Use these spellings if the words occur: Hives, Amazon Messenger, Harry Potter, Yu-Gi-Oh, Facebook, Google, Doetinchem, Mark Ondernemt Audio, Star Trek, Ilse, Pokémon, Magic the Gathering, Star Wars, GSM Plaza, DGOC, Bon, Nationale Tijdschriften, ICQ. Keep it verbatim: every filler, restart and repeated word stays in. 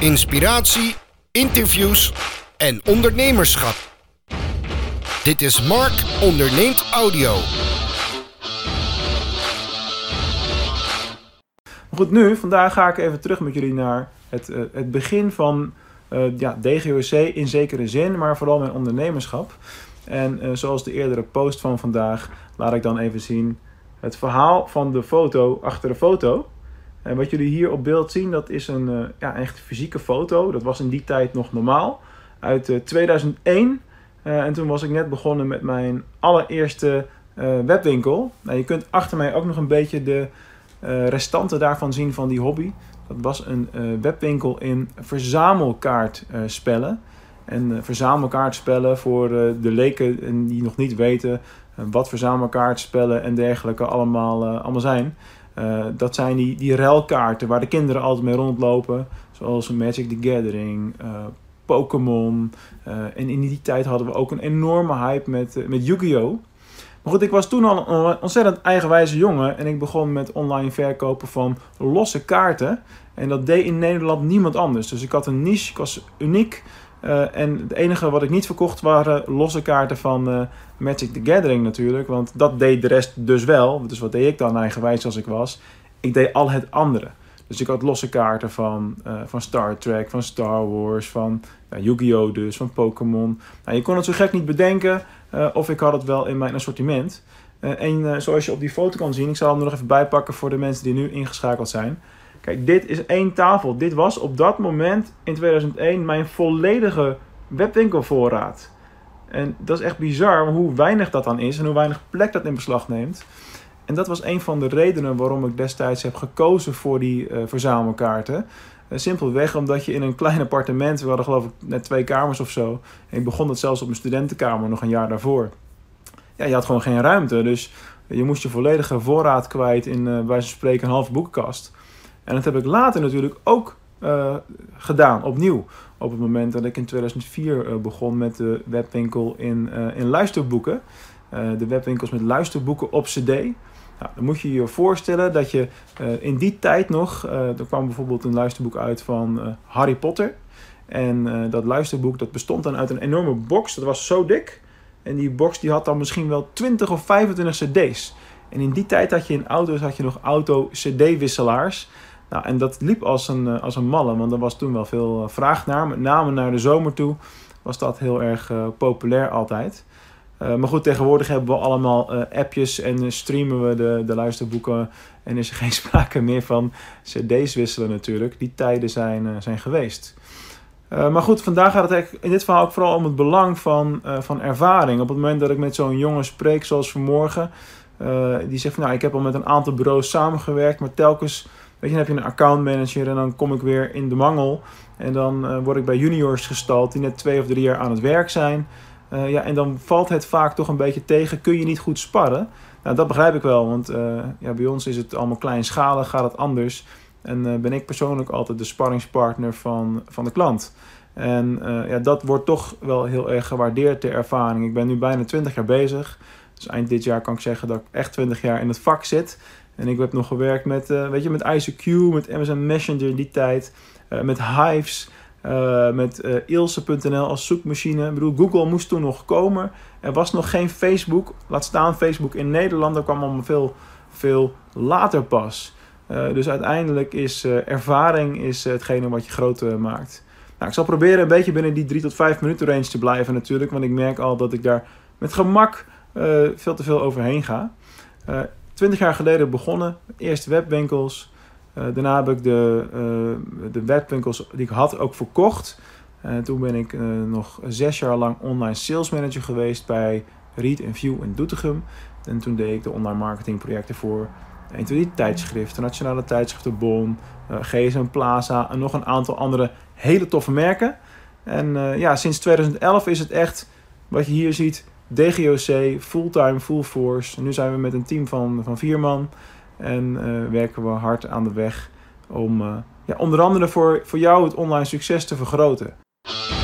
inspiratie, interviews en ondernemerschap. Dit is Mark Ondernemt Audio. Goed, nu, vandaag ga ik even terug met jullie naar het, uh, het begin van uh, ja, D G O C in zekere zin, maar vooral mijn ondernemerschap. En uh, zoals de eerdere post van vandaag laat ik dan even zien het verhaal van de foto achter de foto. En wat jullie hier op beeld zien, dat is een uh, ja, echt fysieke foto. Dat was in die tijd nog normaal. Uit uh, tweeduizend één. Uh, en toen was ik net begonnen met mijn allereerste uh, webwinkel. Nou, je kunt achter mij ook nog een beetje de uh, restanten daarvan zien van die hobby. Dat was een uh, webwinkel in verzamelkaartspellen. Uh, en uh, verzamelkaartspellen voor uh, de leken die nog niet weten uh, wat verzamelkaartspellen en dergelijke allemaal, uh, allemaal zijn. Uh, dat zijn die, die ruilkaarten waar de kinderen altijd mee rondlopen. Zoals Magic the Gathering, uh, Pokémon. Uh, en in die tijd hadden we ook een enorme hype met, uh, met Yu-Gi-Oh. Maar goed, ik was toen al een ontzettend eigenwijze jongen. En ik begon met online verkopen van losse kaarten. En dat deed in Nederland niemand anders. Dus ik had een niche, ik was uniek. Uh, en het enige wat ik niet verkocht waren losse kaarten van uh, Magic the Gathering natuurlijk. Want dat deed de rest dus wel. Dus wat deed ik dan eigenwijs als ik was? Ik deed al het andere. Dus ik had losse kaarten van, uh, van Star Trek, van Star Wars, van nou, Yu-Gi-Oh dus, van Pokémon. Nou, je kon het zo gek niet bedenken uh, of ik had het wel in mijn assortiment. Uh, en uh, zoals je op die foto kan zien, ik zal hem er nog even bijpakken voor de mensen die nu ingeschakeld zijn. Kijk, dit is één tafel. Dit was op dat moment in tweeduizend één mijn volledige webwinkelvoorraad. En dat is echt bizar hoe weinig dat dan is en hoe weinig plek dat in beslag neemt. En dat was een van de redenen waarom ik destijds heb gekozen voor die uh, verzamelkaarten. Uh, simpelweg omdat je in een klein appartement, we hadden geloof ik net twee kamers of zo. En ik begon dat zelfs op mijn studentenkamer nog een jaar daarvoor. Ja, je had gewoon geen ruimte. Dus je moest je volledige voorraad kwijt in, uh, bij wijze van spreken, een halve boekenkast. En dat heb ik later natuurlijk ook uh, gedaan, opnieuw. Op het moment dat ik in tweeduizend vier uh, begon met de webwinkel in, uh, in luisterboeken. Uh, de webwinkels met luisterboeken op cd. Nou, dan moet je je voorstellen dat je uh, in die tijd nog... Uh, er kwam bijvoorbeeld een luisterboek uit van uh, Harry Potter. En uh, dat luisterboek dat bestond dan uit een enorme box. Dat was zo dik. En die box die had dan misschien wel twintig of vijfentwintig cd's. En in die tijd had je in auto's had je nog auto-cd-wisselaars... Nou, en dat liep als een, als een malle, want er was toen wel veel vraag naar. Met name naar de zomer toe was dat heel erg uh, populair altijd. Uh, maar goed, tegenwoordig hebben we allemaal uh, appjes en streamen we de, de luisterboeken. En is er geen sprake meer van cd's wisselen natuurlijk. Die tijden zijn, uh, zijn geweest. Uh, maar goed, vandaag gaat het in dit verhaal ook vooral om het belang van, uh, van ervaring. Op het moment dat ik met zo'n jongen spreek, zoals vanmorgen... Uh, die zegt van, nou, ik heb al met een aantal bureaus samengewerkt, maar telkens... Weet je, dan heb je een accountmanager en dan kom ik weer in de mangel. En dan uh, word ik bij juniors gestald die net twee of drie jaar aan het werk zijn. Uh, ja, en dan valt het vaak toch een beetje tegen. Kun je niet goed sparren? Nou, dat begrijp ik wel. Want uh, ja, bij ons is het allemaal kleinschalig, gaat het anders. En uh, ben ik persoonlijk altijd de sparringspartner van, van de klant. En uh, ja, dat wordt toch wel heel erg gewaardeerd, de ervaring. Ik ben nu bijna twintig jaar bezig. Dus eind dit jaar kan ik zeggen dat ik echt twintig jaar in het vak zit... En ik heb nog gewerkt met, uh, weet je, met I C Q, met Amazon Messenger in die tijd, uh, met Hives, uh, met uh, Ilse punt n l als zoekmachine. Ik bedoel, Google moest toen nog komen. Er was nog geen Facebook, laat staan Facebook in Nederland. Dat kwam allemaal veel, veel later pas. Uh, dus uiteindelijk is uh, ervaring is hetgene wat je groot uh, maakt. Nou, ik zal proberen een beetje binnen die drie tot vijf minuten range te blijven natuurlijk. Want ik merk al dat ik daar met gemak uh, veel te veel overheen ga. Uh, twintig jaar geleden begonnen, eerst webwinkels. Uh, daarna heb ik de, uh, de webwinkels die ik had ook verkocht. Uh, toen ben ik uh, nog zes jaar lang online sales manager geweest bij Read and View in Doetinchem. En toen deed ik de online marketingprojecten voor een van die tijdschriften, Nationale Tijdschriften, Bon, uh, G S M Plaza en nog een aantal andere hele toffe merken. En uh, ja, sinds tweeduizend elf is het echt wat je hier ziet. D G O C, fulltime, full force. Nu zijn we met een team van, van vier man. En uh, werken we hard aan de weg om uh, ja, onder andere voor, voor jou het online succes te vergroten.